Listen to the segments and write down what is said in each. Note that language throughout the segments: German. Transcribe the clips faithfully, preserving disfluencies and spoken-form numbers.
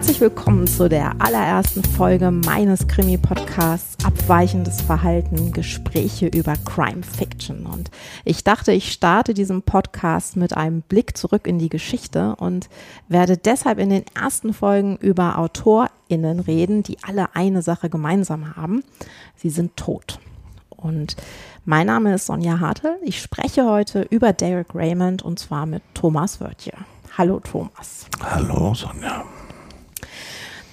Herzlich willkommen zu der allerersten Folge meines Krimi-Podcasts Abweichendes Verhalten, Gespräche über Crime Fiction. Und ich dachte, ich starte diesen Podcast mit einem Blick zurück in die Geschichte und werde deshalb in den ersten Folgen über AutorInnen reden, die alle eine Sache gemeinsam haben. Sie sind tot. Und mein Name ist Sonja Hartl. Ich spreche heute über Derek Raymond und zwar mit Thomas Wörtche. Hallo Thomas. Hallo Sonja.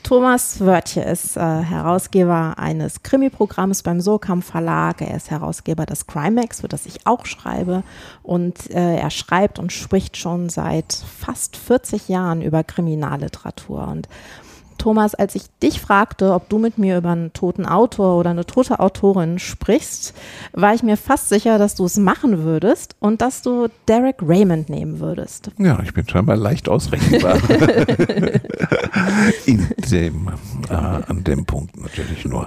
Thomas Wörtche ist äh, Herausgeber eines Krimi-Programms beim Sokam-Verlag. Er ist Herausgeber des Crimex, für das ich auch schreibe. Und äh, er schreibt und spricht schon seit fast vierzig Jahren über Kriminalliteratur. Und Thomas, als ich dich fragte, ob du mit mir über einen toten Autor oder eine tote Autorin sprichst, war ich mir fast sicher, dass du es machen würdest und dass du Derek Raymond nehmen würdest. Ja, ich bin scheinbar leicht ausrechenbar. In dem, äh, an dem Punkt natürlich nur,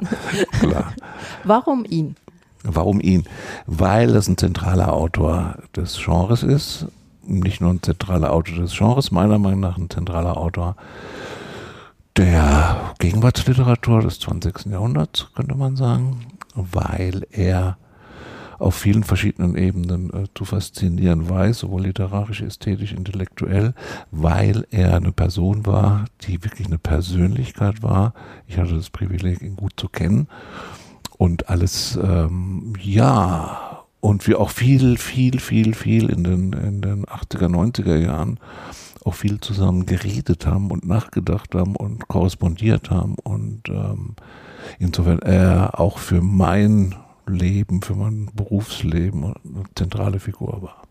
klar. Warum ihn? Warum ihn? Weil es ein zentraler Autor des Genres ist. Nicht nur ein zentraler Autor des Genres, meiner Meinung nach ein zentraler Autor der Gegenwartsliteratur des zwanzigsten Jahrhunderts, könnte man sagen, weil er auf vielen verschiedenen Ebenen äh, zu faszinieren weiß, sowohl literarisch, ästhetisch, intellektuell, weil er eine Person war, die wirklich eine Persönlichkeit war. Ich hatte das Privileg, ihn gut zu kennen und alles, ähm, ja, und wir auch viel, viel, viel, viel in den, in den achtziger, neunziger Jahren auch viel zusammen geredet haben und nachgedacht haben und korrespondiert haben und ähm, insofern er auch für mein Leben, für mein Berufsleben eine zentrale Figur war.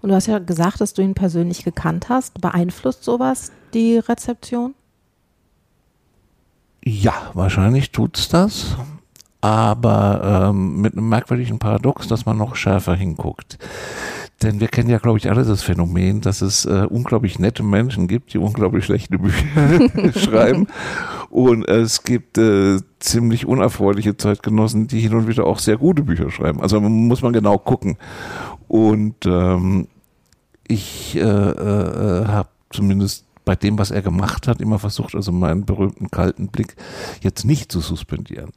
Und du hast ja gesagt, dass du ihn persönlich gekannt hast. Beeinflusst sowas die Rezeption? Ja, wahrscheinlich tut's das. Aber ähm, mit einem merkwürdigen Paradox, dass man noch schärfer hinguckt. Denn wir kennen ja, glaube ich, alle das Phänomen, dass es äh, unglaublich nette Menschen gibt, die unglaublich schlechte Bücher schreiben. Und äh, es gibt äh, ziemlich unerfreuliche Zeitgenossen, die hin und wieder auch sehr gute Bücher schreiben. Also muss man genau gucken. Und ähm, ich äh, äh, habe zumindest bei dem, was er gemacht hat, immer versucht, also meinen berühmten kalten Blick jetzt nicht zu suspendieren.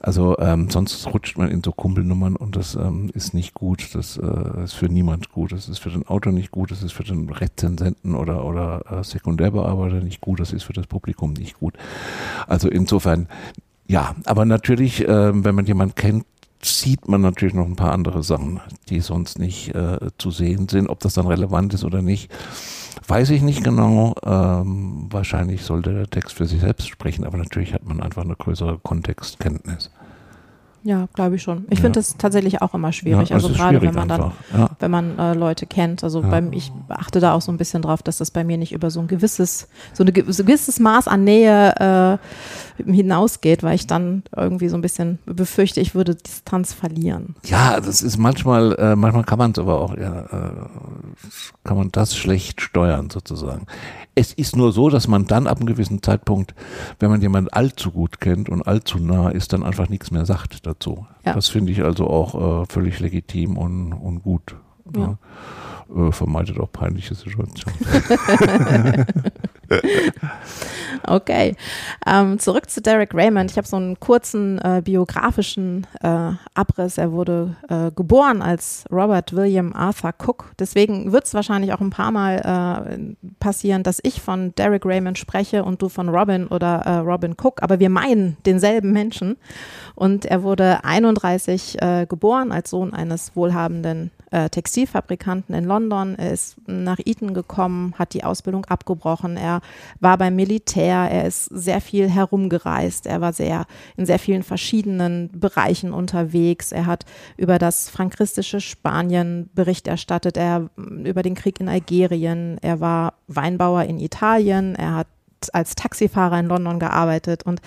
Also ähm, sonst rutscht man in so Kumpelnummern und das ähm, ist nicht gut, das äh, ist für niemand gut, das ist für den Autor nicht gut, das ist für den Rezensenten oder, oder äh, Sekundärbearbeiter nicht gut, das ist für das Publikum nicht gut. Also insofern, ja, aber natürlich, äh, wenn man jemanden kennt, sieht man natürlich noch ein paar andere Sachen, die sonst nicht äh, zu sehen sind. Ob das dann relevant ist oder nicht, weiß ich nicht genau. Ähm, wahrscheinlich sollte der Text für sich selbst sprechen, aber natürlich hat man einfach eine größere Kontextkenntnis. Ja, glaube ich schon. Ich ja. finde das tatsächlich auch immer schwierig. Ja, also gerade wenn man einfach. dann, ja. wenn man äh, Leute kennt, also ja. beim, ich achte da auch so ein bisschen drauf, dass das bei mir nicht über so ein gewisses, so ein gewisses Maß an Nähe äh, hinausgeht, weil ich dann irgendwie so ein bisschen befürchte, ich würde Distanz verlieren. Ja, das ist manchmal, äh, manchmal kann man es aber auch, ja, äh, kann man das schlecht steuern sozusagen. Es ist nur so, dass man dann ab einem gewissen Zeitpunkt, wenn man jemanden allzu gut kennt und allzu nah ist, dann einfach nichts mehr sagt dazu. So. Ja. Das finde ich also auch äh, völlig legitim und, und gut. Ja. Ja. Äh, vermeidet auch peinliche Situationen. Okay. Ähm, zurück zu Derek Raymond. Ich habe so einen kurzen äh, biografischen äh, Abriss. Er wurde äh, geboren als Robert William Arthur Cook. Deswegen wird es wahrscheinlich auch ein paar Mal äh, passieren, dass ich von Derek Raymond spreche und du von Robin oder äh, Robin Cook. Aber wir meinen denselben Menschen. Und er wurde einunddreißig äh, geboren als Sohn eines wohlhabenden Textilfabrikanten in London. Er ist nach Eton gekommen, hat die Ausbildung abgebrochen. Er war beim Militär, er ist sehr viel herumgereist, er war sehr in sehr vielen verschiedenen Bereichen unterwegs. Er hat über das frankistische Spanien Bericht erstattet, er über den Krieg in Algerien, er war Weinbauer in Italien, er hat als Taxifahrer in London gearbeitet und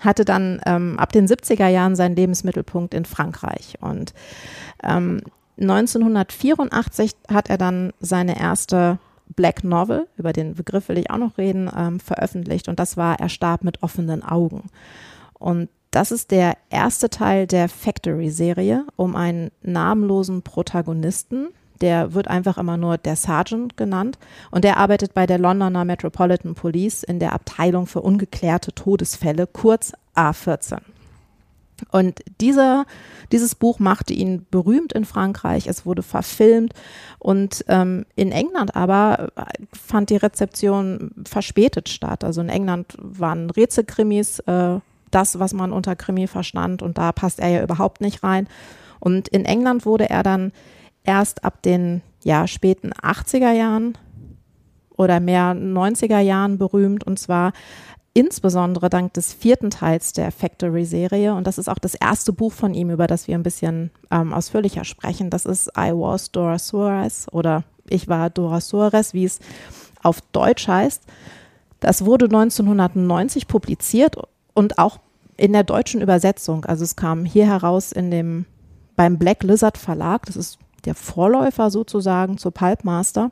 hatte dann ähm, ab den siebziger Jahren seinen Lebensmittelpunkt in Frankreich. Und ähm, neunzehnhundertvierundachtzig hat er dann seine erste Black Novel, über den Begriff will ich auch noch reden, ähm, veröffentlicht und das war Er starb mit offenen Augen. Und das ist der erste Teil der Factory-Serie um einen namenlosen Protagonisten, der wird einfach immer nur der Sergeant genannt und der arbeitet bei der Londoner Metropolitan Police in der Abteilung für ungeklärte Todesfälle, kurz A vierzehn. Und dieser, dieses Buch machte ihn berühmt in Frankreich, es wurde verfilmt und ähm, in England aber fand die Rezeption verspätet statt. Also in England waren Rätselkrimis äh, das, was man unter Krimi verstand und da passt er ja überhaupt nicht rein. Und in England wurde er dann erst ab den ja, späten achtziger Jahren oder mehr neunziger Jahren berühmt und zwar insbesondere dank des vierten Teils der Factory-Serie und das ist auch das erste Buch von ihm, über das wir ein bisschen ähm, ausführlicher sprechen. Das ist I Was Dora Suarez oder Ich war Dora Suarez, wie es auf Deutsch heißt. Das wurde neunzehnhundertneunzig publiziert und auch in der deutschen Übersetzung. Also es kam hier heraus in dem, beim Black Lizard Verlag, das ist der Vorläufer sozusagen zur Pulpmaster.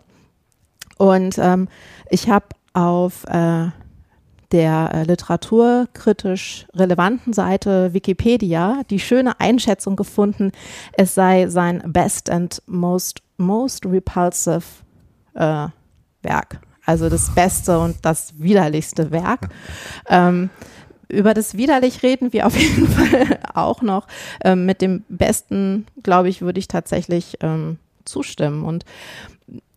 Und ähm, ich habe auf äh, der äh, literaturkritisch relevanten Seite Wikipedia die schöne Einschätzung gefunden, es sei sein best and most, most repulsive äh, Werk. Also das beste und das widerlichste Werk. Ähm, über das widerlich reden wir auf jeden Fall auch noch. Ähm, mit dem Besten, glaube ich, würde ich tatsächlich ähm, zustimmen. Und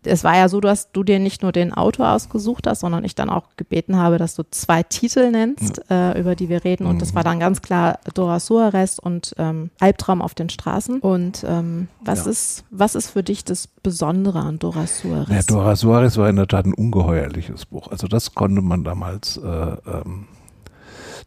es war ja so, dass du dir nicht nur den Autor ausgesucht hast, sondern ich dann auch gebeten habe, dass du zwei Titel nennst, ja. äh, über die wir reden. Und das war dann ganz klar Dora Suarez und ähm, Albtraum auf den Straßen. Und ähm, was, ja. ist, was ist für dich das Besondere an Dora Suarez? Ja, Dora Suarez war in der Tat ein ungeheuerliches Buch. Also das konnte man damals äh, ähm,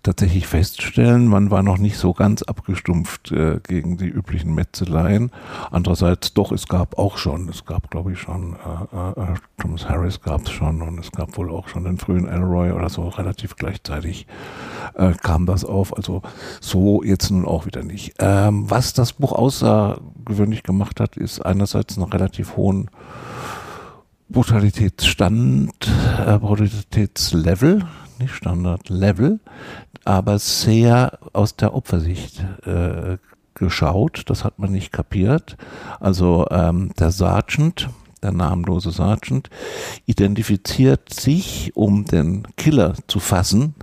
tatsächlich feststellen. Man war noch nicht so ganz abgestumpft äh, gegen die üblichen Metzeleien. Andererseits doch, es gab auch schon, es gab glaube ich schon, äh, äh, Thomas Harris gab es schon und es gab wohl auch schon den frühen Elroy oder so, relativ gleichzeitig äh, kam das auf. Also so jetzt nun auch wieder nicht. Ähm, was das Buch außergewöhnlich gemacht hat, ist einerseits einen relativ hohen Brutalitätsstand, äh, Brutalitätslevel, nicht Standardlevel, aber sehr aus der Opfersicht äh, geschaut. Das hat man nicht kapiert. Also ähm, der Sergeant, der namenlose Sergeant, identifiziert sich, um den Killer zu fassen,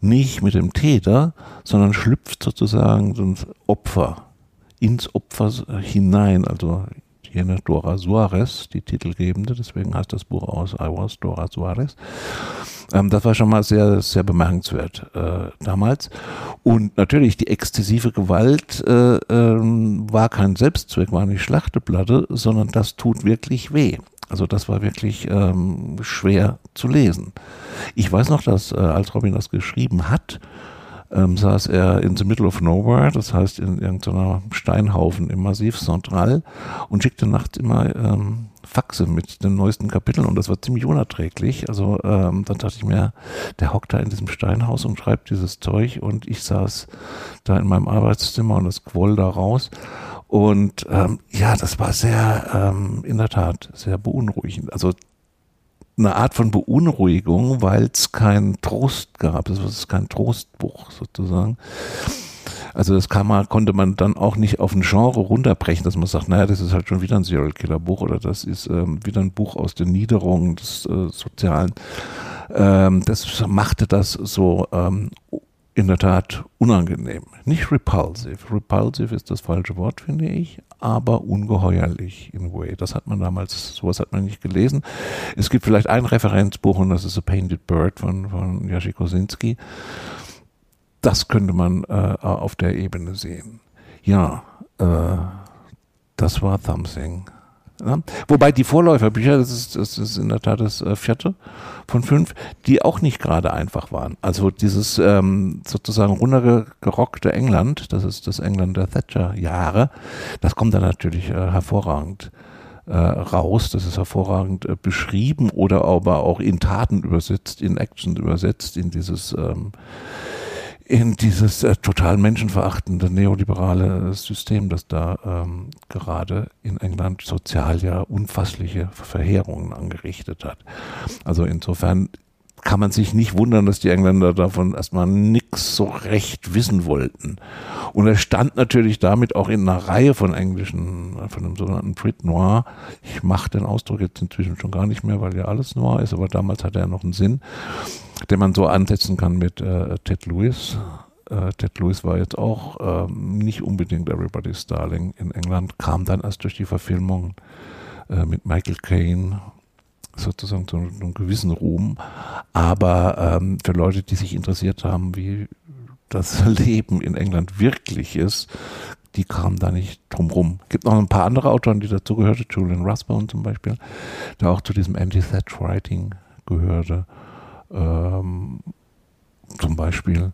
nicht mit dem Täter, sondern schlüpft sozusagen ins Opfer, ins Opfer hinein, also jene Dora Suarez, die Titelgebende, deswegen heißt das Buch aus I Was Dora Suarez. Ähm, das war schon mal sehr, sehr bemerkenswert äh, damals. Und natürlich, die exzessive Gewalt äh, ähm, war kein Selbstzweck, war nicht Schlachteplatte, sondern das tut wirklich weh. Also das war wirklich ähm, schwer zu lesen. Ich weiß noch, dass äh, als Robin das geschrieben hat, Ähm, saß er in the middle of nowhere, das heißt in irgendeiner Steinhaufen im Massif Central und schickte nachts immer ähm, Faxe mit den neuesten Kapiteln und das war ziemlich unerträglich. Also ähm, dann dachte ich mir, der hockt da in diesem Steinhaus und schreibt dieses Zeug und ich saß da in meinem Arbeitszimmer und das quoll da raus. Und ähm, ja, das war sehr, ähm, in der Tat, sehr beunruhigend. Also eine Art von Beunruhigung, weil es keinen Trost gab. Es ist kein Trostbuch sozusagen. Also das kann man, konnte man dann auch nicht auf ein Genre runterbrechen, dass man sagt, naja, das ist halt schon wieder ein Serial-Killer-Buch oder das ist ähm, wieder ein Buch aus den Niederungen des äh, Sozialen. Ähm, das machte das so ähm, in der Tat unangenehm. Nicht repulsive. Repulsive ist das falsche Wort, finde ich. Aber ungeheuerlich in a way. Das hat man damals, sowas hat man nicht gelesen. Es gibt vielleicht ein Referenzbuch und das ist The Painted Bird von, von Jerzy Kosinski. Das könnte man äh, auf der Ebene sehen. Ja, äh, das war Something. Ja? Wobei die Vorläuferbücher, das ist, das ist in der Tat das äh, vierte von fünf, die auch nicht gerade einfach waren. Also dieses ähm, sozusagen runtergerockte England, das ist das England der Thatcher-Jahre, das kommt dann natürlich äh, hervorragend äh, raus, das ist hervorragend äh, beschrieben oder aber auch in Taten übersetzt, in Action übersetzt, in dieses ähm, in dieses äh, total menschenverachtende neoliberale System, das da ähm, gerade in England sozial ja unfassliche Verheerungen angerichtet hat. Also insofern kann man sich nicht wundern, dass die Engländer davon erstmal nichts so recht wissen wollten. Und er stand natürlich damit auch in einer Reihe von englischen, von dem sogenannten Brit Noir. Ich mache den Ausdruck jetzt inzwischen schon gar nicht mehr, weil ja alles noir ist, aber damals hatte er noch einen Sinn, den man so ansetzen kann mit äh, Ted Lewis. Äh, Ted Lewis war jetzt auch äh, nicht unbedingt Everybody's Darling in England, kam dann erst durch die Verfilmung äh, mit Michael Caine sozusagen zu einem gewissen Ruhm, aber ähm, für Leute, die sich interessiert haben, wie das Leben in England wirklich ist, die kamen da nicht drum rum. Es gibt noch ein paar andere Autoren, die dazugehörten, Julian Rathbone zum Beispiel, der auch zu diesem Anti-Thatch-Writing gehörte, ähm, zum Beispiel.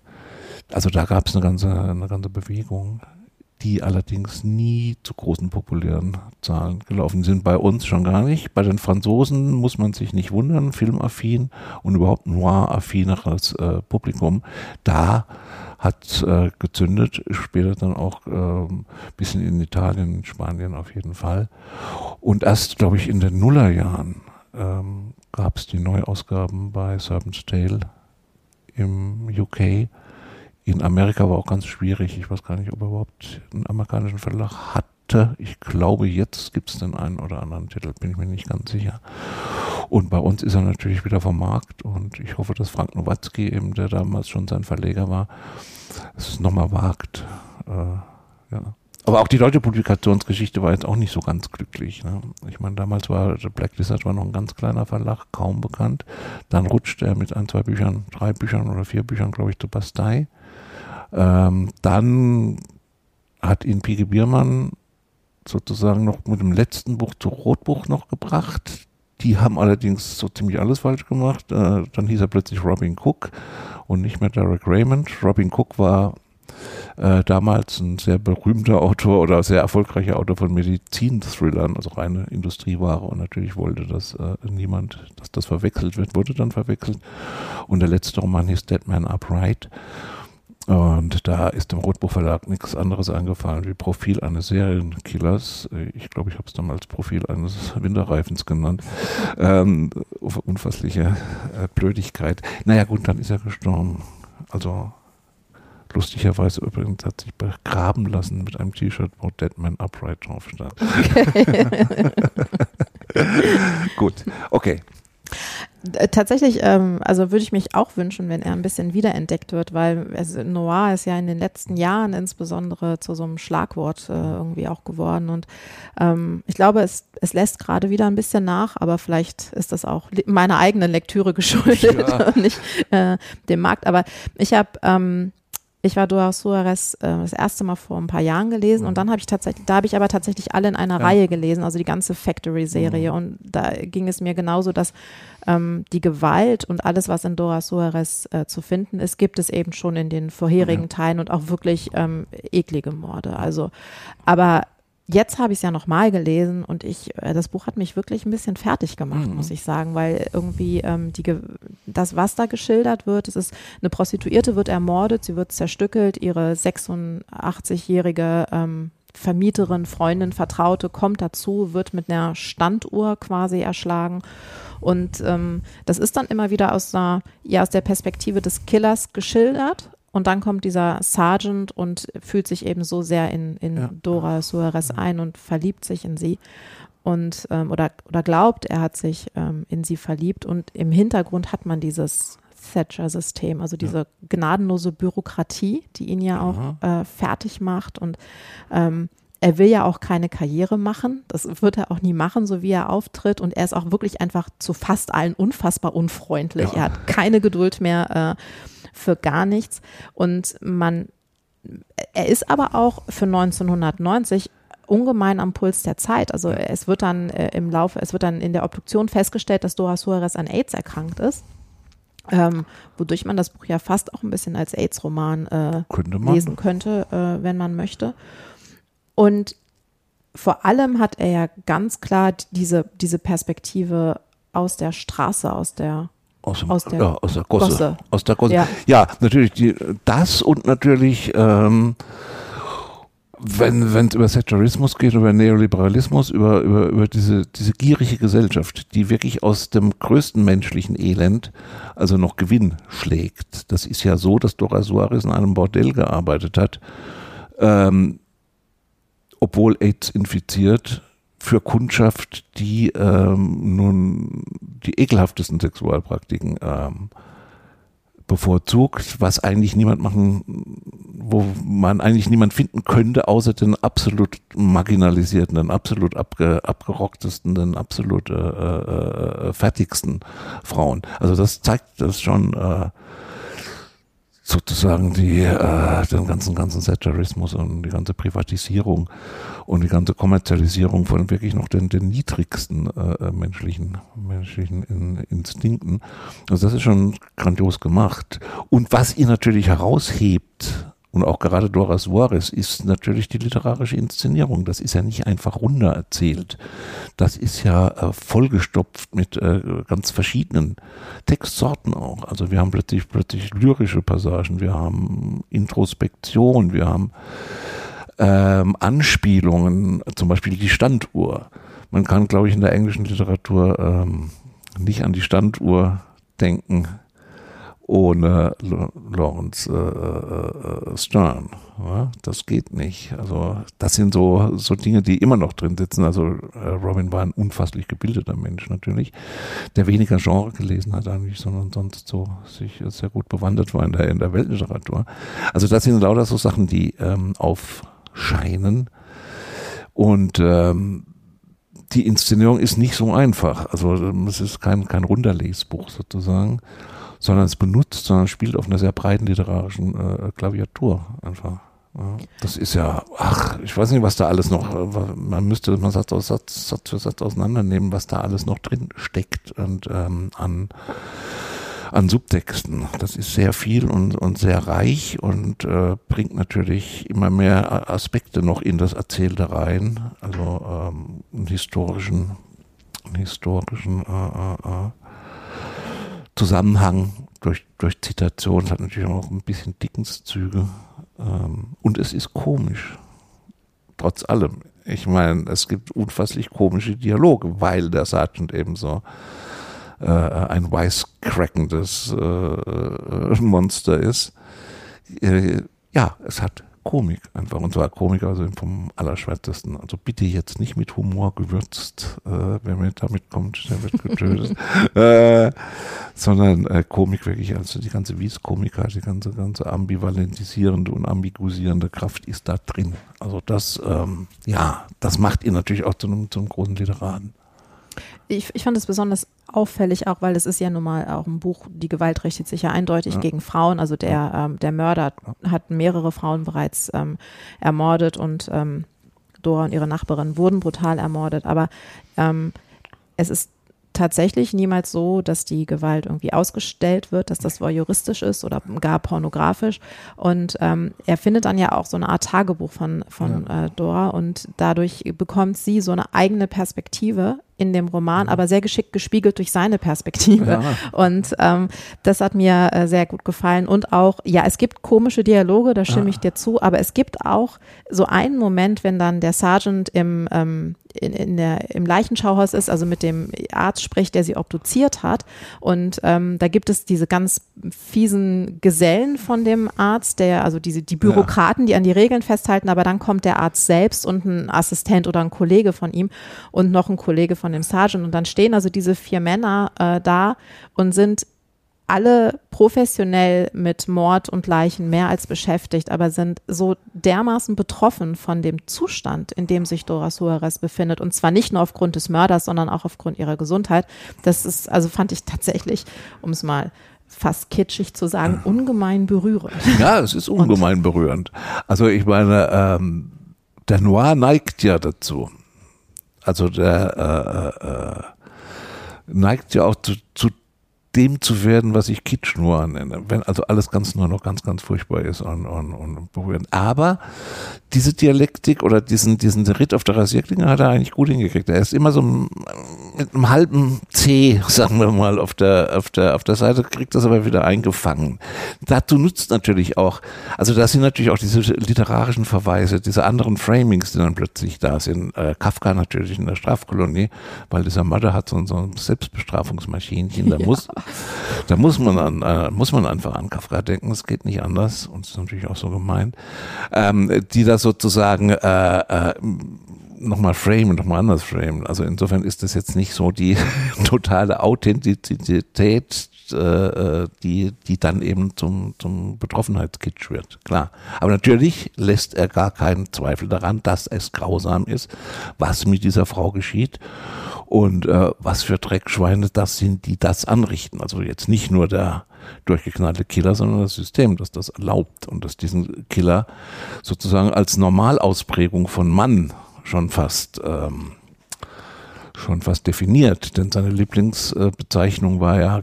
Also da gab es eine ganze, eine ganze Bewegung, die allerdings nie zu großen populären Zahlen gelaufen sind. Bei uns schon gar nicht. Bei den Franzosen muss man sich nicht wundern, filmaffin und überhaupt noir-affineres äh, Publikum. Da hat äh, gezündet, später dann auch ein äh, bisschen in Italien, in Spanien auf jeden Fall. Und erst, glaube ich, in den Nullerjahren ähm, gab es die Neuausgaben bei Serpent's Tail im U K. In Amerika war auch ganz schwierig. Ich weiß gar nicht, ob er überhaupt einen amerikanischen Verlag hatte. Ich glaube, jetzt gibt es den einen oder anderen Titel, bin ich mir nicht ganz sicher. Und bei uns ist er natürlich wieder vom Markt. Und ich hoffe, dass Frank Nowatzki, eben, der damals schon sein Verleger war, es nochmal wagt. Äh, ja. Aber auch die deutsche Publikationsgeschichte war jetzt auch nicht so ganz glücklich. Ne? Ich meine, damals war Black Lizard war noch ein ganz kleiner Verlag, kaum bekannt. Dann rutschte er mit ein, zwei Büchern, drei Büchern oder vier Büchern, glaube ich, zu Bastei. Ähm, dann hat ihn Piggy Biermann sozusagen noch mit dem letzten Buch zu Rotbuch noch gebracht. Die haben allerdings so ziemlich alles falsch gemacht. Äh, dann hieß er plötzlich Robin Cook und nicht mehr Derek Raymond. Robin Cook war äh, damals ein sehr berühmter Autor oder sehr erfolgreicher Autor von Medizin-Thrillern, also reine Industrieware. Und natürlich wollte das äh, niemand, dass das verwechselt wird, wurde dann verwechselt. Und der letzte Roman hieß Dead Man Upright. Und da ist dem Rotbuch Verlag nichts anderes eingefallen wie Profil eines Serienkillers. Ich glaube, ich habe es damals Profil eines Winterreifens genannt. ähm, unfassliche äh, Blödigkeit. Naja gut, dann ist er gestorben. Also lustigerweise übrigens hat sich begraben lassen mit einem T-Shirt, wo Dead Man Upright drauf stand. Okay. Gut, okay. Tatsächlich, ähm, also würde ich mich auch wünschen, wenn er ein bisschen wiederentdeckt wird, weil es, Noir ist ja in den letzten Jahren insbesondere zu so einem Schlagwort äh, irgendwie auch geworden und ähm, ich glaube, es, es lässt gerade wieder ein bisschen nach, aber vielleicht ist das auch meiner eigenen Lektüre geschuldet, ja. Und nicht äh, dem Markt, aber ich habe... Ähm, Ich war Dora Suarez äh, das erste Mal vor ein paar Jahren gelesen, mhm. Und dann habe ich tatsächlich, da habe ich aber tatsächlich alle in einer ja. Reihe gelesen, also die ganze Factory-Serie. Mhm. Und da ging es mir genauso, dass ähm, die Gewalt und alles, was in Dora Suarez äh, zu finden ist, gibt es eben schon in den vorherigen ja. Teilen und auch wirklich ähm, eklige Morde. Also, aber jetzt habe ich es ja nochmal gelesen und ich, äh, das Buch hat mich wirklich ein bisschen fertig gemacht, mhm. muss ich sagen, weil irgendwie ähm, die, das, was da geschildert wird, es ist, eine Prostituierte wird ermordet, sie wird zerstückelt, ihre sechsundachtzigjährige ähm, Vermieterin, Freundin, Vertraute kommt dazu, wird mit einer Standuhr quasi erschlagen und ähm, das ist dann immer wieder aus, einer, ja, aus der Perspektive des Killers geschildert. Und dann kommt dieser Sergeant und fühlt sich eben so sehr in, in ja. Dora Suarez ein und verliebt sich in sie und ähm, oder, oder glaubt, er hat sich ähm, in sie verliebt. Und im Hintergrund hat man dieses Thatcher-System, also diese ja. gnadenlose Bürokratie, die ihn ja auch äh, fertig macht. Und ähm, er will ja auch keine Karriere machen. Das wird er auch nie machen, so wie er auftritt. Und er ist auch wirklich einfach zu fast allen unfassbar unfreundlich. Ja. Er hat keine Geduld mehr äh, für gar nichts und man, er ist aber auch für neunzehnhundertneunzig ungemein am Puls der Zeit, also es wird dann äh, im Laufe, es wird dann in der Obduktion festgestellt, dass Dora Suarez an AIDS erkrankt ist, ähm, wodurch man das Buch ja fast auch ein bisschen als AIDS-Roman äh, könnte man. lesen könnte, äh, wenn man möchte und vor allem hat er ja ganz klar diese, diese Perspektive aus der Straße, aus der Aus, dem, aus, der ja, aus der Gosse. Gosse. Aus der Gosse. Ja, ja natürlich die, das und natürlich, ähm, wenn es über Thatcherismus geht, über Neoliberalismus, über, über, über diese, diese gierige Gesellschaft, die wirklich aus dem größten menschlichen Elend, also noch Gewinn schlägt. Das ist ja so, dass Dora Suarez in einem Bordell gearbeitet hat, ähm, obwohl AIDS infiziert, für Kundschaft, die ähm, nun die ekelhaftesten Sexualpraktiken ähm, bevorzugt, was eigentlich niemand machen, wo man eigentlich niemand finden könnte, außer den absolut marginalisierten, den absolut abge, abgerocktesten, den absolut äh, äh, fertigsten Frauen. Also das zeigt das schon äh, sozusagen die äh, den ganzen ganzen Satirismus und die ganze Privatisierung und die ganze Kommerzialisierung von wirklich noch den, den niedrigsten äh, menschlichen, menschlichen Instinkten. Also das ist schon grandios gemacht. Und was ihn natürlich heraushebt, und auch gerade Dora Suarez, ist natürlich die literarische Inszenierung. Das ist ja nicht einfach runter erzählt. Das ist ja äh, vollgestopft mit äh, ganz verschiedenen Textsorten auch. Also wir haben plötzlich, plötzlich lyrische Passagen, wir haben Introspektion, wir haben Ähm, Anspielungen, zum Beispiel die Standuhr. Man kann, glaube ich, in der englischen Literatur ähm, nicht an die Standuhr denken ohne L- Lawrence äh, äh, Stern. Ja, das geht nicht. Also das sind so, so Dinge, die immer noch drin sitzen. Also äh, Robin war ein unfasslich gebildeter Mensch natürlich, der weniger Genre gelesen hat eigentlich, sondern sonst so sich äh, sehr gut bewandert war in der, in der Weltliteratur. Also das sind lauter so Sachen, die ähm, auf scheinen. Und ähm, die Inszenierung ist nicht so einfach. Also es ist kein, kein runder Lesbuch sozusagen, sondern es benutzt, sondern spielt auf einer sehr breiten literarischen äh, Klaviatur einfach. Ja, das ist ja, ach, ich weiß nicht, was da alles noch, äh, man müsste, man Satz, Satz, Satz für Satz auseinandernehmen, was da alles noch drin steckt und ähm, an an Subtexten. Das ist sehr viel und, und sehr reich und äh, bringt natürlich immer mehr Aspekte noch in das Erzählte rein. Also ähm, einen historischen, einen historischen äh, äh, Zusammenhang durch, durch Zitation. Das hat natürlich auch ein bisschen Dickens-Züge. Ähm, und es ist komisch. Trotz allem. Ich meine, es gibt unfasslich komische Dialoge, weil der Sergeant eben so Äh, ein wisecrackendes äh, Monster ist. Äh, ja, es hat Komik einfach, und zwar Komik also vom Allerschwertesten. Also bitte jetzt nicht mit Humor gewürzt, äh, wer mir damit kommt, der wird getötet. äh, sondern äh, Komik wirklich, also die ganze Wies-Komik, die ganze, ganze ambivalentisierende und ambigusierende Kraft ist da drin. Also das, ähm, ja, das macht ihn natürlich auch zu einem, zu einem großen Literaten. Ich, ich fand es besonders auffällig auch, weil es ist ja nun mal auch ein Buch, die Gewalt richtet sich ja eindeutig ja. gegen Frauen, also der, ähm, der Mörder hat mehrere Frauen bereits ähm, ermordet und ähm, Dora und ihre Nachbarin wurden brutal ermordet, aber ähm, es ist tatsächlich niemals so, dass die Gewalt irgendwie ausgestellt wird, dass das voyeuristisch ist oder gar pornografisch. Und ähm, er findet dann ja auch so eine Art Tagebuch von, von ja. äh, Dora, und dadurch bekommt sie so eine eigene Perspektive in dem Roman, ja. aber sehr geschickt gespiegelt durch seine Perspektive. Ja. Und ähm, das hat mir äh, sehr gut gefallen. Und auch, ja, es gibt komische Dialoge, da stimme ja. ich dir zu, aber es gibt auch so einen Moment, wenn dann der Sergeant im ähm, In, in der, im Leichenschauhaus ist, also mit dem Arzt spricht, der sie obduziert hat, und ähm, da gibt es diese ganz fiesen Gesellen von dem Arzt, der, also diese, die Bürokraten, die an die Regeln festhalten, aber dann kommt der Arzt selbst und ein Assistent oder ein Kollege von ihm und noch ein Kollege von dem Sergeant, und dann stehen also diese vier Männer äh, da und sind alle professionell mit Mord und Leichen mehr als beschäftigt, aber sind so dermaßen betroffen von dem Zustand, in dem sich Dora Suarez befindet, und zwar nicht nur aufgrund des Mörders, sondern auch aufgrund ihrer Gesundheit. Das ist, also fand ich tatsächlich, um es mal fast kitschig zu sagen, ungemein berührend. Ja, es ist ungemein und berührend. Also ich meine, ähm, der Noir neigt ja dazu. Also der äh, äh, neigt ja auch zu, zu dem zu werden, was ich Kitschnoir nenne, wenn also alles ganz nur noch ganz, ganz furchtbar ist und, und, und berührend. Aber diese Dialektik oder diesen, diesen Ritt auf der Rasierklinge hat er eigentlich gut hingekriegt. Er ist immer so mit einem halben C, sagen wir mal, auf der, auf der, auf der Seite, kriegt das aber wieder eingefangen. Dazu nutzt natürlich auch, also da sind natürlich auch diese literarischen Verweise, diese anderen Framings, die dann plötzlich da sind. Äh, Kafka natürlich in der Strafkolonie, weil dieser Mörder hat so, so ein Selbstbestrafungsmaschinchen, da ja. muss, da muss man an, äh, muss man einfach an Kafka denken, es geht nicht anders, und das ist natürlich auch so gemeint, ähm, die da sozusagen, äh, äh, nochmal framen, nochmal anders framen. Also insofern ist das jetzt nicht so die totale Authentizität, äh, die, die dann eben zum, zum Betroffenheitskitsch wird. Klar. Aber natürlich lässt er gar keinen Zweifel daran, dass es grausam ist, was mit dieser Frau geschieht und äh, was für Dreckschweine das sind, die das anrichten. Also jetzt nicht nur der durchgeknallte Killer, sondern das System, das das erlaubt und das diesen Killer sozusagen als Normalausprägung von Mann schon fast ähm, schon fast definiert, denn seine Lieblingsbezeichnung war ja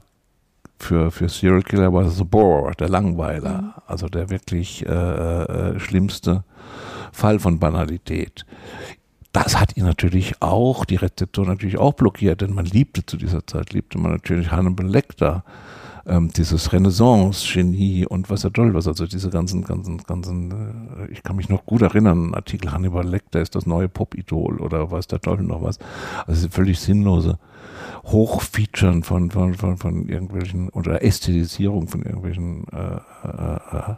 für für Serial Killer war The Bore, der Langweiler, mhm. also der wirklich äh, schlimmste Fall von Banalität. Das hat ihn natürlich auch, die Rezeption natürlich auch blockiert, denn man liebte zu dieser Zeit, liebte man natürlich Hannibal Lecter, ähm, dieses Renaissance-Genie und was er toll was, also diese ganzen, ganzen, ganzen, äh, ich kann mich noch gut erinnern, ein Artikel Hannibal Lecter ist das neue Pop-Idol oder weiß der Teufel noch was, also völlig sinnlose Hochfeaturen von, von, von, von irgendwelchen, oder Ästhetisierung von irgendwelchen, äh, äh, äh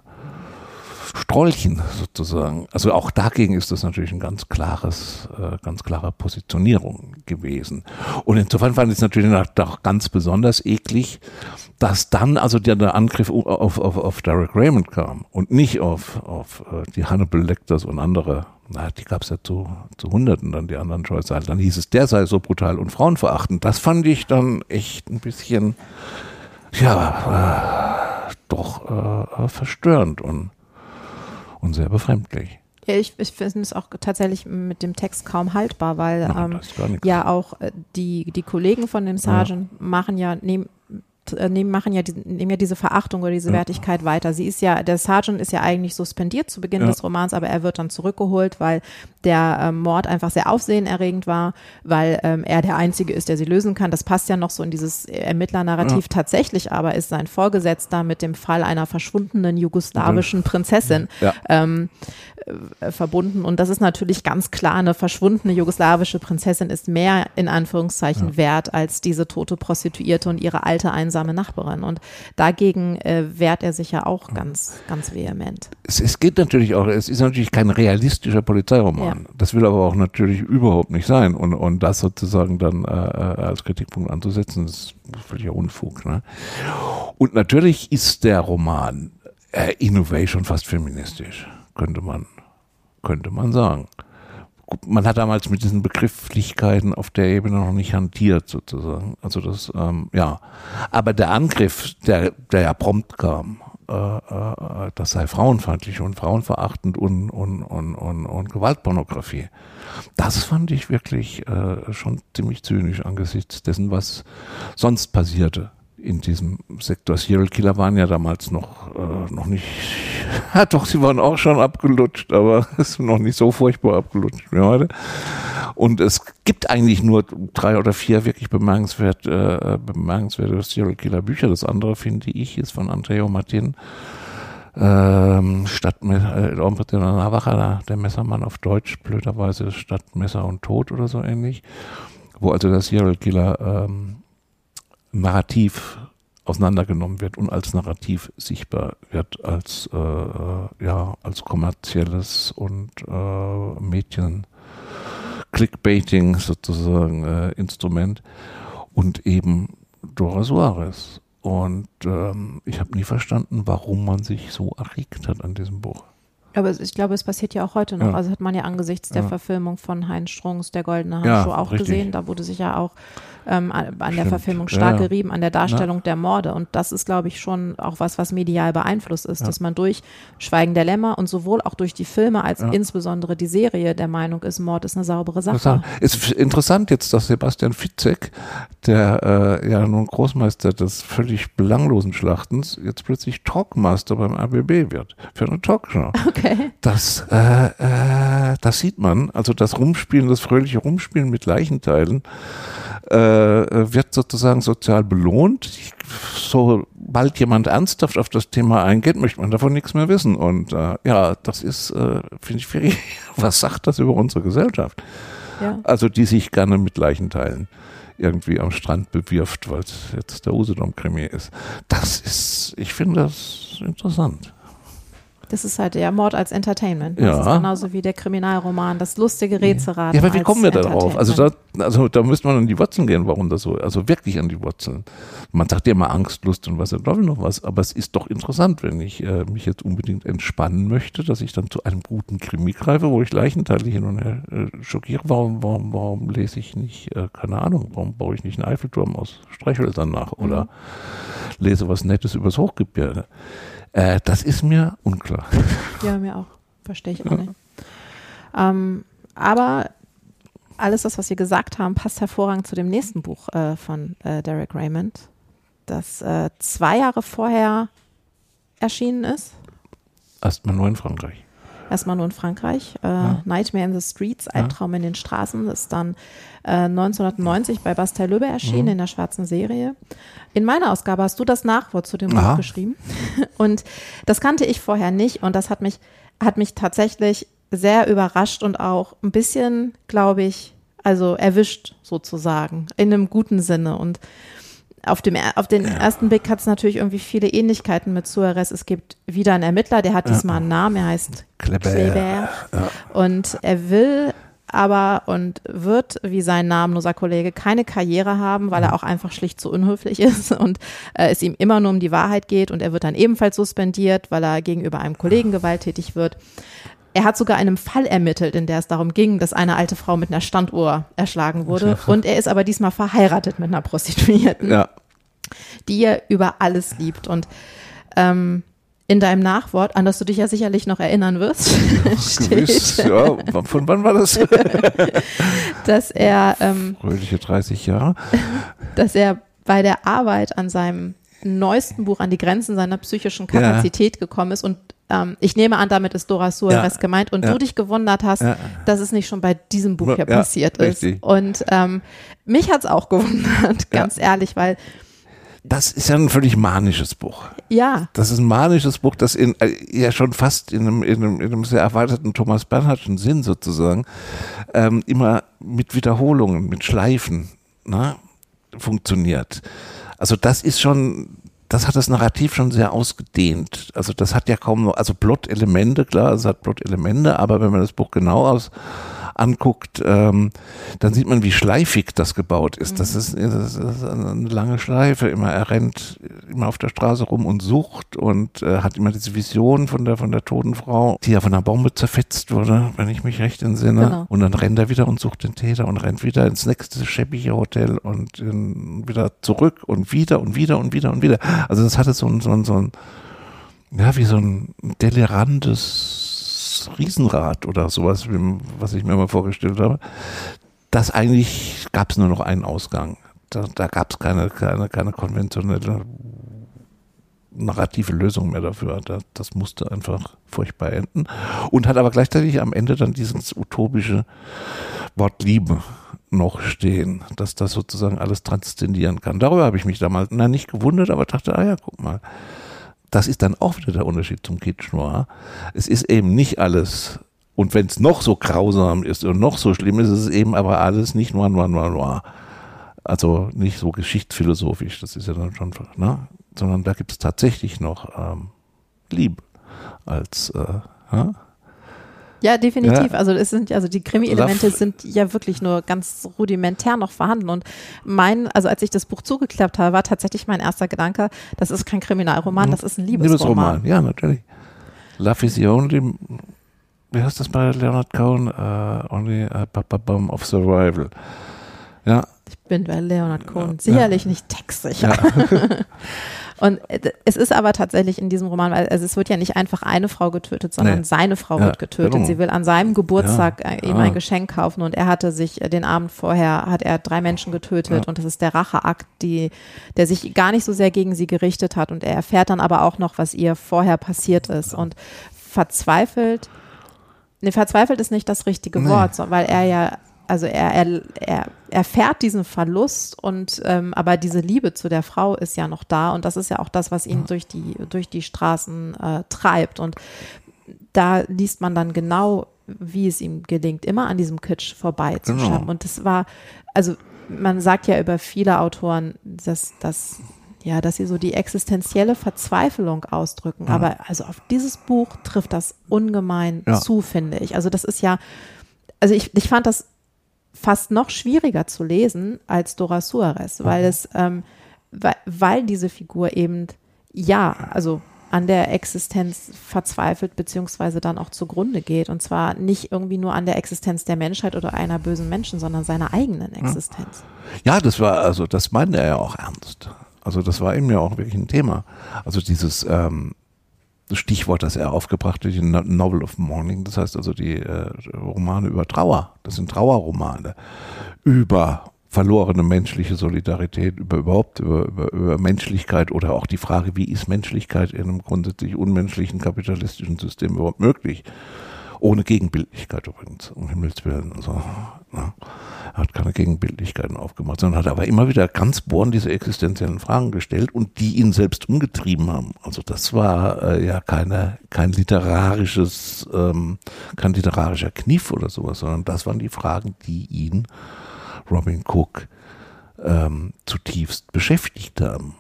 Strollchen sozusagen. Also auch dagegen ist das natürlich ein ganz klares, äh, ganz klare Positionierung gewesen. Und insofern fand ich es natürlich auch ganz besonders eklig, dass dann also der, der Angriff auf, auf, auf Derek Raymond kam und nicht auf, auf die Hannibal Lecters und andere. Na, die gab es ja zu, zu Hunderten dann, die anderen Scheußal. Dann hieß es, der sei so brutal und frauenverachtend. Das fand ich dann echt ein bisschen, ja, äh, doch äh, verstörend und Und sehr befremdlich. Ja, ich, ich finde es auch tatsächlich mit dem Text kaum haltbar, weil no, ähm, ja auch die, die Kollegen von dem Sergeant ja. machen ja, nehmen, nehmen, machen ja, die, nehmen ja diese Verachtung oder diese ja. Wertigkeit weiter. Sie ist ja, der Sergeant ist ja eigentlich suspendiert zu Beginn ja. des Romans, aber er wird dann zurückgeholt, weil der ähm, Mord einfach sehr aufsehenerregend war, weil ähm, er der Einzige ist, der sie lösen kann. Das passt ja noch so in dieses Ermittler-Narrativ. Ja. Tatsächlich aber ist sein Vorgesetzter mit dem Fall einer verschwundenen jugoslawischen mhm. Prinzessin ja. ähm, äh, verbunden. Und das ist natürlich ganz klar, eine verschwundene jugoslawische Prinzessin ist mehr in Anführungszeichen ja. wert als diese tote Prostituierte und ihre alte, einsame Nachbarin. Und dagegen äh, wehrt er sich ja auch ja. ganz, ganz vehement. Es, es geht natürlich auch, es ist natürlich kein realistischer Polizeiroman. Ja. Das will aber auch natürlich überhaupt nicht sein. Und, und das sozusagen dann äh, als Kritikpunkt anzusetzen, das ist völliger Unfug. Ne? Und natürlich ist der Roman äh, Innovation fast feministisch, könnte man, könnte man sagen. Man hat damals mit diesen Begrifflichkeiten auf der Ebene noch nicht hantiert sozusagen. Also das, ähm, ja. Aber der Angriff, der, der ja prompt kam, das sei frauenfeindlich und frauenverachtend und, und, und, und, und Gewaltpornografie. Das fand ich wirklich äh, schon ziemlich zynisch angesichts dessen, was sonst passierte in diesem Sektor. Serial Killer waren ja damals noch, äh, noch nicht, ja, doch, sie waren auch schon abgelutscht, aber es ist noch nicht so furchtbar abgelutscht wie heute. Und es gibt eigentlich nur drei oder vier wirklich bemerkenswert, äh, bemerkenswerte Serial Killer Bücher. Das andere, finde ich, ist von Andreu Martin, ähm, Stadtmesser, äh, der Navaja, der Messermann auf Deutsch, blöderweise Stadtmesser und Tod oder so ähnlich, wo also der Serial Killer ähm, narrativ auseinandergenommen wird und als narrativ sichtbar wird, als, äh, ja, als kommerzielles und äh, Mädchen Clickbaiting sozusagen äh, Instrument und eben Dora Suarez. Und ähm, ich habe nie verstanden, warum man sich so erregt hat an diesem Buch. Aber ich glaube, es passiert ja auch heute noch. Ja. Also hat man ja angesichts der ja. Verfilmung von Heinz Strunks, Der Goldene Handschuh, ja, auch richtig. gesehen. Da wurde sich ja auch ähm, an der Stimmt. Verfilmung stark ja, ja. gerieben, an der Darstellung ja. der Morde. Und das ist, glaube ich, schon auch was, was medial beeinflusst ist, ja. dass man durch Schweigen der Lämmer und sowohl auch durch die Filme als ja. insbesondere die Serie der Meinung ist, Mord ist eine saubere Sache. Ist interessant jetzt, dass Sebastian Fitzek, der äh, ja nun Großmeister des völlig belanglosen Schlachtens, jetzt plötzlich Talkmaster beim R B B wird. Für eine Talkshow. Okay. Okay. Das, äh, äh, das sieht man, also das Rumspielen, das fröhliche Rumspielen mit Leichenteilen äh, wird sozusagen sozial belohnt. Sobald jemand ernsthaft auf das Thema eingeht, möchte man davon nichts mehr wissen. Und äh, ja, das ist, äh, finde ich, wirklich, was sagt das über unsere Gesellschaft? Ja. Also die sich gerne mit Leichen teilen. Irgendwie am Strand bewirft, weil es jetzt der Usedom-Krimi ist. Das ist, ich finde das interessant. Das ist halt der Mord als Entertainment. Das ja. ist genauso wie der Kriminalroman, das lustige Rätselraten. Ja, aber wie kommen wir da drauf? Also da, also da müsste man an die Wurzeln gehen, warum das so, also wirklich an die Wurzeln. Man sagt ja immer Angst, Lust und was und noch was, aber es ist doch interessant, wenn ich äh, mich jetzt unbedingt entspannen möchte, dass ich dann zu einem guten Krimi greife, wo ich Leichenteile hin und her äh, schockiere. Warum, warum, warum lese ich nicht, äh, keine Ahnung, warum baue ich nicht einen Eiffelturm aus Streichhölzern nach oder mhm. lese was Nettes übers Hochgebirge? Äh, das ist mir unklar. Ja, mir auch. Verstehe ich auch ja. nicht. Ähm, aber alles das, was wir gesagt haben, passt hervorragend zu dem nächsten Buch äh, von äh, Derek Raymond, das äh, zwei Jahre vorher erschienen ist. Erstmal nur in Frankreich. Erstmal nur in Frankreich. Äh, ja. Nightmare in the Streets, Albtraum ja. in den Straßen, ist dann äh, neunzehnhundertneunzig bei Bastei Lübbe erschienen mhm. in der schwarzen Serie. In meiner Ausgabe hast du das Nachwort zu dem Buch Aha. geschrieben. Und das kannte ich vorher nicht und das hat mich, hat mich tatsächlich sehr überrascht und auch ein bisschen, glaube ich, also erwischt sozusagen, in einem guten Sinne. Und Auf, dem, auf den ja. ersten Blick hat es natürlich irgendwie viele Ähnlichkeiten mit Suarez. Es gibt wieder einen Ermittler, der hat ja. diesmal einen Namen, er heißt Kleber. Kleber. Ja. Und er will aber und wird, wie sein namenloser Kollege, keine Karriere haben, weil er auch einfach schlicht zu unhöflich ist und äh, es ihm immer nur um die Wahrheit geht. Und er wird dann ebenfalls suspendiert, weil er gegenüber einem Kollegen gewalttätig wird. Er hat sogar einen Fall ermittelt, in der es darum ging, dass eine alte Frau mit einer Standuhr erschlagen wurde. Und er ist aber diesmal verheiratet mit einer Prostituierten, ja. die er über alles liebt. Und ähm, in deinem Nachwort, an das du dich ja sicherlich noch erinnern wirst, steht, gewiss, ja, von wann war das? dass er ähm, fröhliche dreißig Jahre. Dass er bei der Arbeit an seinem neuesten Buch an die Grenzen seiner psychischen Kapazität ja. gekommen ist und ich nehme an, damit ist Dora Suarez ja, gemeint und ja, du dich gewundert hast, ja, dass es nicht schon bei diesem Buch hier ja, passiert ist. Richtig. Und ähm, mich hat es auch gewundert, ganz ja. ehrlich, weil das ist ja ein völlig manisches Buch. Ja. Das ist ein manisches Buch, das in, ja schon fast in einem, in einem, in einem sehr erweiterten Thomas Bernhardschen Sinn sozusagen ähm, immer mit Wiederholungen, mit Schleifen na, funktioniert. Also das ist schon... Das hat das Narrativ schon sehr ausgedehnt. Also das hat ja kaum nur, also Plot-Elemente, klar, es hat Plot-Elemente, aber wenn man das Buch genau aus, anguckt, ähm, dann sieht man, wie schleifig das gebaut ist. Mhm. Das ist, das ist eine lange Schleife. Immer er rennt immer auf der Straße rum und sucht und äh, hat immer diese Vision von der von der toten Frau, die ja von einer Bombe zerfetzt wurde, wenn ich mich recht entsinne. Genau. Und dann rennt er wieder und sucht den Täter und rennt wieder ins nächste schäbige Hotel und in, wieder zurück und wieder und wieder und wieder und wieder. Also das hatte so ein, so ein, so ein ja, wie so ein delirantes Riesenrad oder sowas, was ich mir mal vorgestellt habe. Das eigentlich gab es nur noch einen Ausgang. Da, da gab es keine, keine, keine konventionelle narrative Lösung mehr dafür. Das, das musste einfach furchtbar enden. Und hat aber gleichzeitig am Ende dann dieses utopische Wort Liebe noch stehen, dass das sozusagen alles transzendieren kann. Darüber habe ich mich damals na, nicht gewundert, aber dachte, ah ja, guck mal, das ist dann auch wieder der Unterschied zum Kitsch Noir. Es ist eben nicht alles, und wenn es noch so grausam ist und noch so schlimm ist, ist es eben aber alles nicht Noir, Noir, Noir, Noir. Also nicht so geschichtsphilosophisch, das ist ja dann schon, ne? Sondern da gibt es tatsächlich noch ähm, Liebe als, äh, ja? Ja, definitiv. Ja. Also es sind also die Krimi-Elemente sind ja wirklich nur ganz rudimentär noch vorhanden. Und mein, also als ich das Buch zugeklappt habe, war tatsächlich mein erster Gedanke, das ist kein Kriminalroman, das ist ein Liebesroman. Liebesroman, ja, natürlich. Love is the only, wie heißt das bei Leonard Cohen? Uh, only a Bomb of Survival. Ja. Ich bin bei Leonard Cohen sicherlich ja. nicht textsicher. Ja. Und es ist aber tatsächlich in diesem Roman, weil also es wird ja nicht einfach eine Frau getötet, sondern nee. seine Frau ja, wird getötet. Genau. Sie will an seinem Geburtstag ja, ihm ja. ein Geschenk kaufen und er hatte sich den Abend vorher, hat er drei Menschen getötet ja. und das ist der Racheakt, die, der sich gar nicht so sehr gegen sie gerichtet hat und er erfährt dann aber auch noch, was ihr vorher passiert ist und verzweifelt, ne, verzweifelt ist nicht das richtige nee. Wort, weil er ja also er, er, er erfährt diesen Verlust und ähm, aber diese Liebe zu der Frau ist ja noch da und das ist ja auch das, was ihn ja. durch die durch die Straßen äh, treibt und da liest man dann genau, wie es ihm gelingt, immer an diesem Kitsch vorbeizuschlappen genau. und das war, also man sagt ja über viele Autoren, dass das ja, dass sie so die existenzielle Verzweiflung ausdrücken, ja. aber also auf dieses Buch trifft das ungemein ja. zu, finde ich. Also das ist ja, also ich, ich fand das fast noch schwieriger zu lesen als Dora Suarez, weil ja. es, ähm, weil, weil diese Figur eben, ja, also an der Existenz verzweifelt beziehungsweise dann auch zugrunde geht und zwar nicht irgendwie nur an der Existenz der Menschheit oder einer bösen Menschen, sondern seiner eigenen Existenz. Ja, ja das war, also das meinte er ja auch ernst. Also das war ihm ja auch wirklich ein Thema. Also dieses ähm, Stichwort, das er aufgebracht hat, die Novel of Mourning, das heißt also die äh, Romane über Trauer, das sind Trauerromane, über verlorene menschliche Solidarität, über überhaupt, über, über, über Menschlichkeit oder auch die Frage, wie ist Menschlichkeit in einem grundsätzlich unmenschlichen kapitalistischen System überhaupt möglich? Ohne Gegenbildlichkeit übrigens, um Himmels Willen. Also, ja. Er hat keine Gegenbildlichkeiten aufgemacht, sondern hat aber immer wieder ganz bohrend diese existenziellen Fragen gestellt und die ihn selbst umgetrieben haben. Also das war äh, ja keine, kein literarisches, ähm, kein literarischer Kniff oder sowas, sondern das waren die Fragen, die ihn, Robin Cook, ähm, zutiefst beschäftigt haben.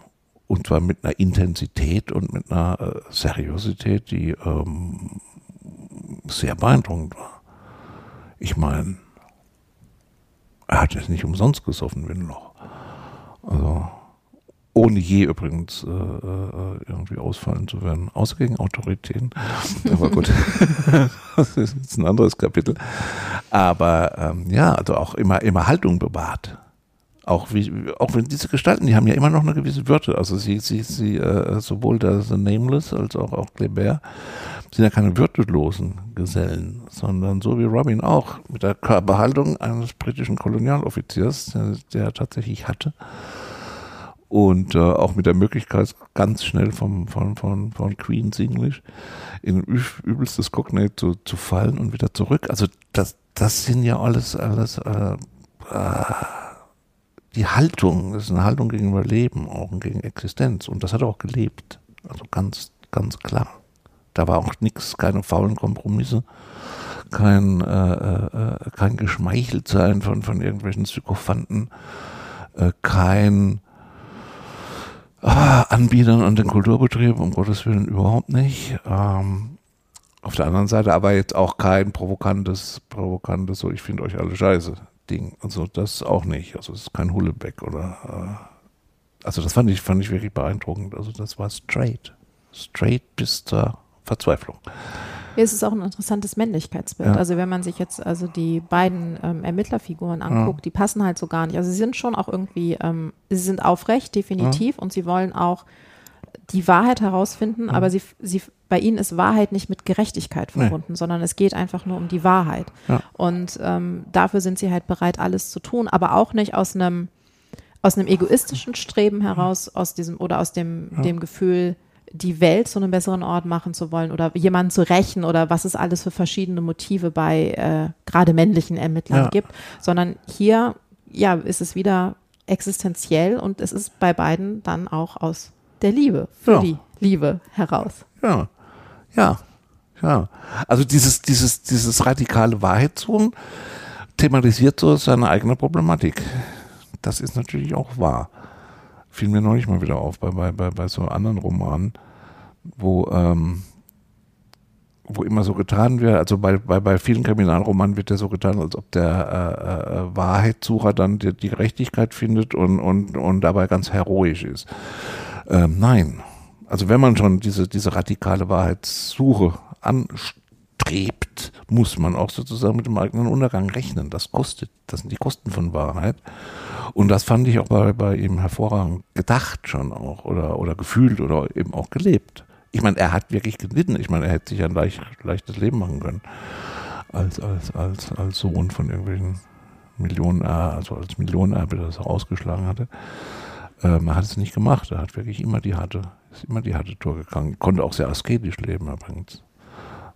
Und zwar mit einer Intensität und mit einer äh, Seriosität, die ähm, sehr beeindruckend war. Ich meine, er hat es nicht umsonst gesoffen wie ein Loch. Also, ohne je übrigens äh, irgendwie ausfallen zu werden, außer gegen Autoritäten. Aber gut, das ist jetzt ein anderes Kapitel. Aber ähm, ja, also auch immer, immer Haltung bewahrt. Auch, wie, auch wenn diese Gestalten, die haben ja immer noch eine gewisse Würde. Also sie, sie, sie äh, sowohl der The Nameless als auch, auch Kleber sind ja keine würdelosen Gesellen, sondern so wie Robin auch, mit der Körperhaltung eines britischen Kolonialoffiziers, der, der er tatsächlich hatte. Und äh, auch mit der Möglichkeit, ganz schnell vom, von, von, von Queen's English in übelstes Cockney zu, zu fallen und wieder zurück. Also das, das sind ja alles, alles äh, äh, die Haltung, das ist eine Haltung gegenüber Leben, auch gegen Existenz. Und das hat er auch gelebt. Also ganz, ganz klar. Da war auch nichts, keine faulen Kompromisse, kein, äh, äh, kein Geschmeicheltsein von, von irgendwelchen Sykophanten, äh, kein ah, Anbietern an den Kulturbetrieb, um Gottes Willen überhaupt nicht. Ähm, auf der anderen Seite aber jetzt auch kein provokantes, provokantes, so ich finde euch alle scheiße Ding. Also das auch nicht. Also es ist kein Hullebeck oder äh, also das fand ich, fand ich wirklich beeindruckend. Also das war straight. Straight bis zur Verzweiflung. Ja, es ist auch ein interessantes Männlichkeitsbild. Ja. Also wenn man sich jetzt also die beiden ähm, Ermittlerfiguren anguckt, ja. die passen halt so gar nicht. Also sie sind schon auch irgendwie, ähm, sie sind aufrecht, definitiv, ja. und sie wollen auch die Wahrheit herausfinden, ja. aber sie, sie, bei ihnen ist Wahrheit nicht mit Gerechtigkeit verbunden, nee. Sondern es geht einfach nur um die Wahrheit. Ja. Und ähm, dafür sind sie halt bereit, alles zu tun, aber auch nicht aus einem, aus einem egoistischen Streben heraus, aus diesem, oder aus dem, ja. dem Gefühl, die Welt zu einem besseren Ort machen zu wollen oder jemanden zu rächen oder was es alles für verschiedene Motive bei äh, gerade männlichen Ermittlern ja. gibt, sondern hier ja ist es wieder existenziell und es ist bei beiden dann auch aus der Liebe, für ja. die Liebe heraus. Ja, ja, ja. Also dieses, dieses, dieses radikale Wahrheitssuchen thematisiert so seine eigene Problematik. Das ist natürlich auch wahr. Fiel mir neulich mal wieder auf bei, bei, bei, bei so anderen Romanen, wo, ähm, wo immer so getan wird, also bei, bei, bei vielen Kriminalromanen wird ja so getan, als ob der äh, äh, Wahrheitssucher dann die, die Gerechtigkeit findet und, und, und dabei ganz heroisch ist. Ähm, nein, also wenn man schon diese, diese radikale Wahrheitssuche anstrebt, muss man auch sozusagen mit dem eigenen Untergang rechnen. Das kostet, das sind die Kosten von Wahrheit. Und das fand ich auch bei, bei ihm hervorragend gedacht schon auch oder, oder gefühlt oder eben auch gelebt. Ich meine, er hat wirklich gelitten. Ich meine, er hätte sich ein leicht, leichtes Leben machen können als, als, als, als Sohn von irgendwelchen Millionen, also als Millionenerbe, das er ausgeschlagen hatte. Ähm, er hat es nicht gemacht. Er hat wirklich immer die harte, ist immer die harte Tour gegangen. Konnte auch sehr asketisch leben übrigens.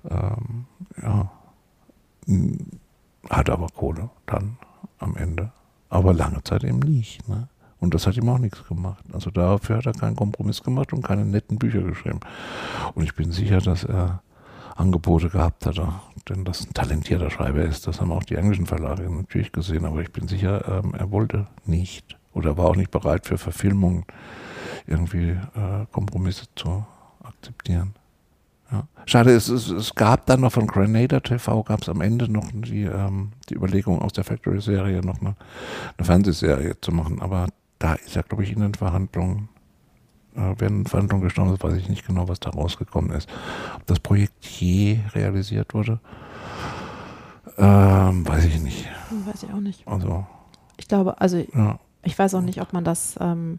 Ähm, ja. Hat aber Kohle dann am Ende. Aber lange Zeit eben nicht. Ne? Und das hat ihm auch nichts gemacht. Also dafür hat er keinen Kompromiss gemacht und keine netten Bücher geschrieben. Und ich bin sicher, dass er Angebote gehabt hat, denn dass ein talentierter Schreiber ist, das haben auch die englischen Verlage natürlich gesehen, aber ich bin sicher, ähm, er wollte nicht oder war auch nicht bereit für Verfilmungen irgendwie äh, Kompromisse zu akzeptieren. Ja. Schade, es, es, es gab dann noch von Granada T V, gab es am Ende noch die, ähm, die Überlegung aus der Factory-Serie noch eine, eine Fernsehserie zu machen, aber da ist er, glaube ich, in den Verhandlungen während der Verhandlung gestanden, weiß ich nicht genau, was da rausgekommen ist. Ob das Projekt je realisiert wurde, ähm, weiß ich nicht. Weiß ich auch nicht. Also, ich glaube, also ja. Ich weiß auch nicht, ob man das ähm,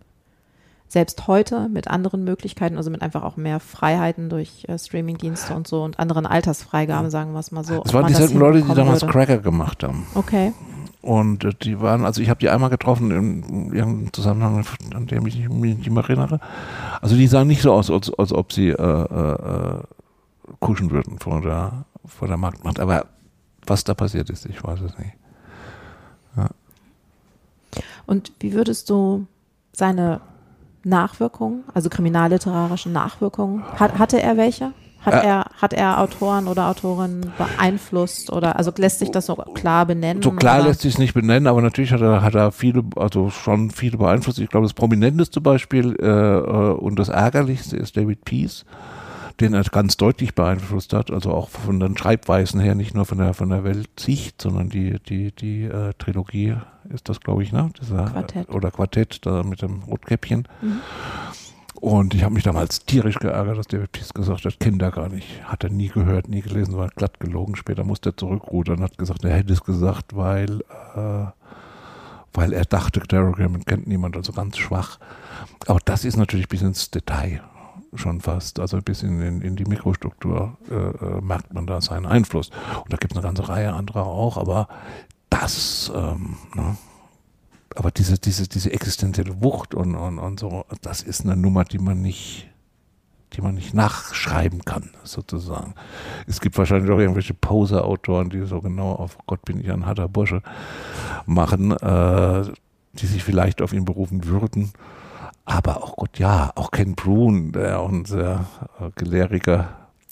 selbst heute mit anderen Möglichkeiten, also mit einfach auch mehr Freiheiten durch äh, Streamingdienste und so und anderen Altersfreigaben, ja. sagen wir es mal so. Es waren dieselben Leute, die damals würde. Cracker gemacht haben. Okay. Und die waren, also ich habe die einmal getroffen in irgendeinem Zusammenhang, an dem ich mich nicht mehr erinnere. Also die sahen nicht so aus, als, als ob sie äh, äh, kuschen würden vor der, vor der Marktmacht. Aber was da passiert ist, ich weiß es nicht. Ja. Und wie würdest du seine Nachwirkungen, also kriminalliterarischen Nachwirkungen, hat, hatte er welche? Hat, äh, er, hat er Autoren oder Autorinnen beeinflusst oder, also lässt sich das so klar benennen? So klar oder? Lässt sich es nicht benennen, aber natürlich hat er, hat er viele, also schon viele beeinflusst. Ich glaube, das prominenteste Beispiel äh, und das ärgerlichste ist David Peace, den er ganz deutlich beeinflusst hat, also auch von den Schreibweisen her, nicht nur von der, von der Weltsicht, sondern die, die, die äh, Trilogie ist das, glaube ich, ne? Dieser, Quartett. Oder Quartett, da mit dem Rotkäppchen. Mhm. Und ich habe mich damals tierisch geärgert, dass David Peace gesagt hat, Kinder gar nicht. Hat er nie gehört, nie gelesen, war glatt gelogen. Später musste er zurückrudern und hat gesagt, er hätte es gesagt, weil, äh, weil er dachte, Derek Raymond kennt niemand, also ganz schwach. Aber das ist natürlich bis ins Detail schon fast, also bis in, in, in die Mikrostruktur äh, merkt man da seinen Einfluss. Und da gibt es eine ganze Reihe anderer auch, aber das, ähm, ne? Aber diese, diese, diese existenzielle Wucht und, und, und so, das ist eine Nummer, die man nicht, die man nicht nachschreiben kann, sozusagen. Es gibt wahrscheinlich auch irgendwelche Poser-Autoren, die so genau auf Gott bin ich ein harter Bursche machen, äh, die sich vielleicht auf ihn berufen würden. Aber auch Gott, ja, auch Ken Bruen, der auch ein sehr äh, gelehriger,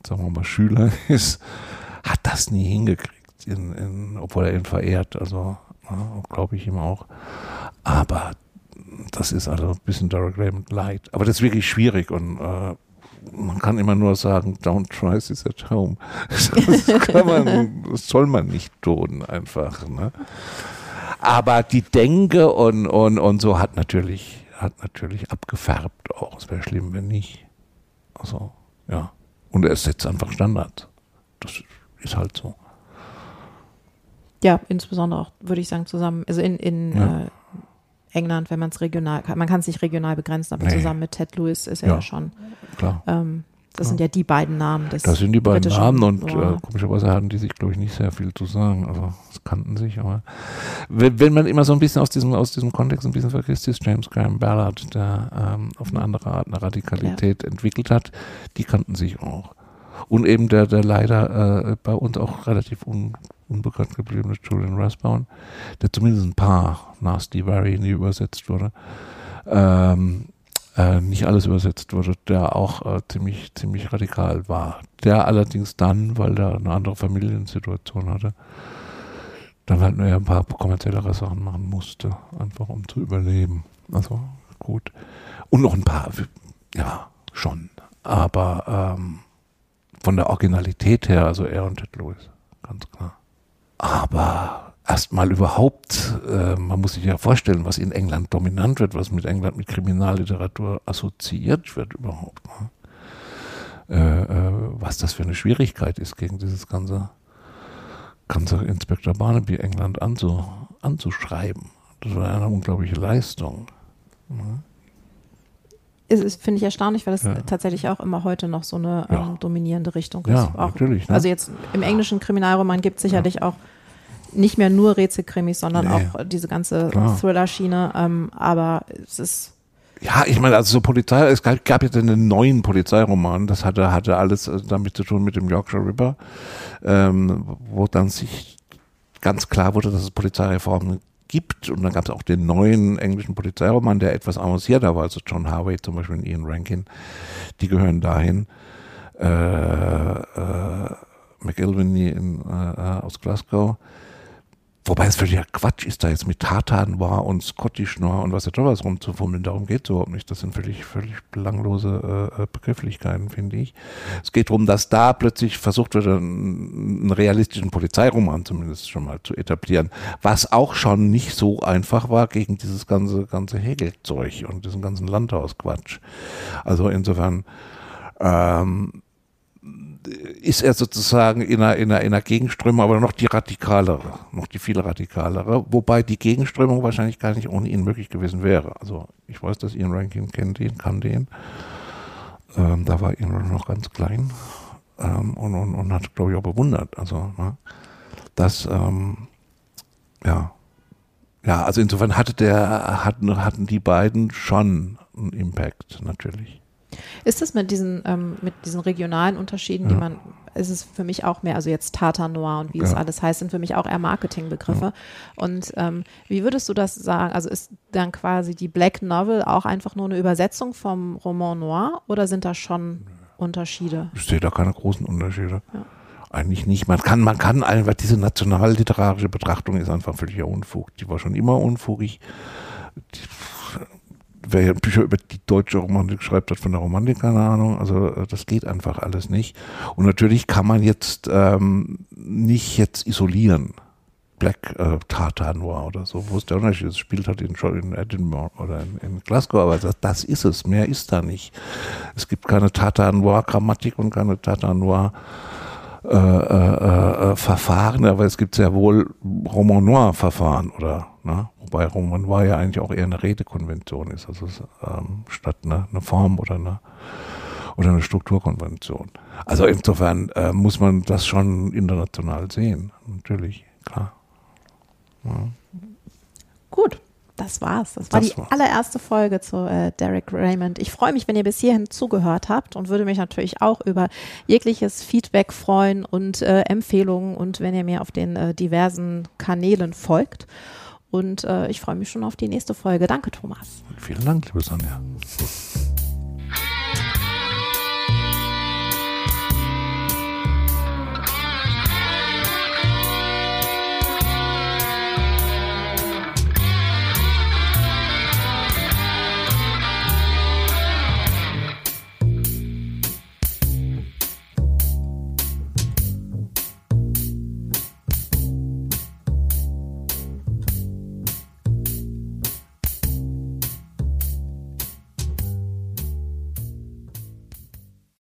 sagen wir mal, Schüler ist, hat das nie hingekriegt, in, in, obwohl er ihn verehrt, also. Ja, glaube ich ihm auch. Aber das ist also ein bisschen Derek Raymond light. Aber das ist wirklich schwierig und äh, man kann immer nur sagen, don't try this at home. Das kann man, das soll man nicht tun einfach. Ne? Aber die Denke und, und, und so hat natürlich, hat natürlich abgefärbt auch. Es wäre schlimm, wenn nicht. Also, ja. Und er setzt einfach Standards. Das ist halt so. Ja, insbesondere auch, würde ich sagen, zusammen, also in, in ja. äh, England, wenn man es regional kann. Man kann es nicht regional begrenzen, aber nee. Zusammen mit Ted Lewis ist er ja, ja schon. Klar. Ähm, das ja. sind ja die beiden Namen. Des das sind die beiden Namen und äh, komischerweise hatten die sich, glaube ich, nicht sehr viel zu sagen. Also es kannten sich, aber wenn, wenn man immer so ein bisschen aus diesem, aus diesem Kontext ein bisschen vergisst, ist James Graham Ballard, der ähm, auf eine andere Art eine Radikalität ja. entwickelt hat, die kannten sich auch. Und eben der, der leider äh, bei uns auch relativ un, unbekannt gebliebene Julian Rathbone, der zumindest ein paar Nasty Vary nie übersetzt wurde, ähm, äh, nicht alles übersetzt wurde, der auch äh, ziemlich, ziemlich radikal war. Der allerdings dann, weil der eine andere Familiensituation hatte, dann halt nur ein paar kommerziellere Sachen machen musste, einfach um zu überleben. Also gut. Und noch ein paar, ja, schon. Aber ähm, von der Originalität her, also er und Ted Lewis, ganz klar. Aber erstmal überhaupt, äh, man muss sich ja vorstellen, was in England dominant wird, was mit England mit Kriminalliteratur assoziiert wird überhaupt. Ne? Äh, äh, was das für eine Schwierigkeit ist, gegen dieses ganze, ganze Inspektor Barnaby England anzu, anzuschreiben. Das war eine unglaubliche Leistung. Ne? Finde ich erstaunlich, weil das ja. tatsächlich auch immer heute noch so eine ja. ähm, dominierende Richtung ist. Ja, auch, natürlich. Ne? Also jetzt im englischen Kriminalroman gibt es sicherlich ja. auch nicht mehr nur Rätselkrimis, sondern nee. auch diese ganze Klar. Thriller-Schiene. Ähm, aber es ist... Ja, ich meine, also so Polizei, es gab, gab jetzt einen neuen Polizeiroman, das hatte, hatte alles damit zu tun mit dem Yorkshire River, ähm, wo dann sich ganz klar wurde, dass es Polizeireformen gibt. Und dann gab es auch den neuen englischen Polizeiroman, der etwas avancierter war, also John Harvey zum Beispiel und Ian Rankin. Die gehören dahin. Äh, äh, McIlvany in, äh, aus Glasgow. Wobei es völliger Quatsch ist, da jetzt mit Tartan war und Scottish Noir und was da was rumzufummeln, darum geht es überhaupt nicht. Das sind völlig, völlig belanglose äh, Begrifflichkeiten, finde ich. Es geht darum, dass da plötzlich versucht wird, einen, einen realistischen Polizeiroman zumindest schon mal zu etablieren, was auch schon nicht so einfach war gegen dieses ganze, ganze Hegel-Zeug und diesen ganzen Landhaus-Quatsch. Also insofern ähm, ist er sozusagen in einer, in einer, in einer Gegenströmung, aber noch die radikalere, noch die viel radikalere, wobei die Gegenströmung wahrscheinlich gar nicht ohne ihn möglich gewesen wäre. Also ich weiß, dass Ian Rankin kennt ihn, kann den. Ähm, da war Ian noch ganz klein ähm, und, und, und hat, glaube ich, auch bewundert. Also ne, das, ähm, ja, ja, also insofern hatte der, hatten, hatten die beiden schon einen Impact natürlich. Ist das mit diesen, ähm, mit diesen regionalen Unterschieden, ja. die man, ist es für mich auch mehr, also jetzt Tartan Noir und wie ja. es alles heißt, sind für mich auch eher Marketingbegriffe. Ja. Und ähm, wie würdest du das sagen? Also ist dann quasi die Black Novel auch einfach nur eine Übersetzung vom Roman Noir oder sind da schon Unterschiede? Ich sehe da keine großen Unterschiede. Ja. Eigentlich nicht. Man kann, man kann einfach, diese nationalliterarische Betrachtung ist einfach völliger Unfug. Die war schon immer unfugig. Die, wer ja Bücher über die deutsche Romantik schreibt, hat von der Romantik keine Ahnung. Also das geht einfach alles nicht. Und natürlich kann man jetzt ähm, nicht jetzt isolieren. Black äh, Tartan Noir oder so. Wo ist der Unterschied? Es spielt halt in, in Edinburgh oder in, in Glasgow, aber das, das ist es. Mehr ist da nicht. Es gibt keine Tartan Noir Grammatik und keine Tartan Noir äh, äh, äh, Verfahren, aber es gibt sehr wohl Roman Noir Verfahren oder ne? Wobei Roman Noir ja eigentlich auch eher eine Redekonvention ist, also ähm, statt ne, eine Form oder eine, oder eine Strukturkonvention. Also insofern äh, muss man das schon international sehen, natürlich, klar. Ja. Gut, das war's. Das war das die war's. allererste Folge zu äh, Derek Raymond. Ich freue mich, wenn ihr bis hierhin zugehört habt und würde mich natürlich auch über jegliches Feedback freuen und äh, Empfehlungen und wenn ihr mir auf den äh, diversen Kanälen folgt. Und äh, ich freue mich schon auf die nächste Folge. Danke, Thomas. Vielen Dank, liebe Sonja.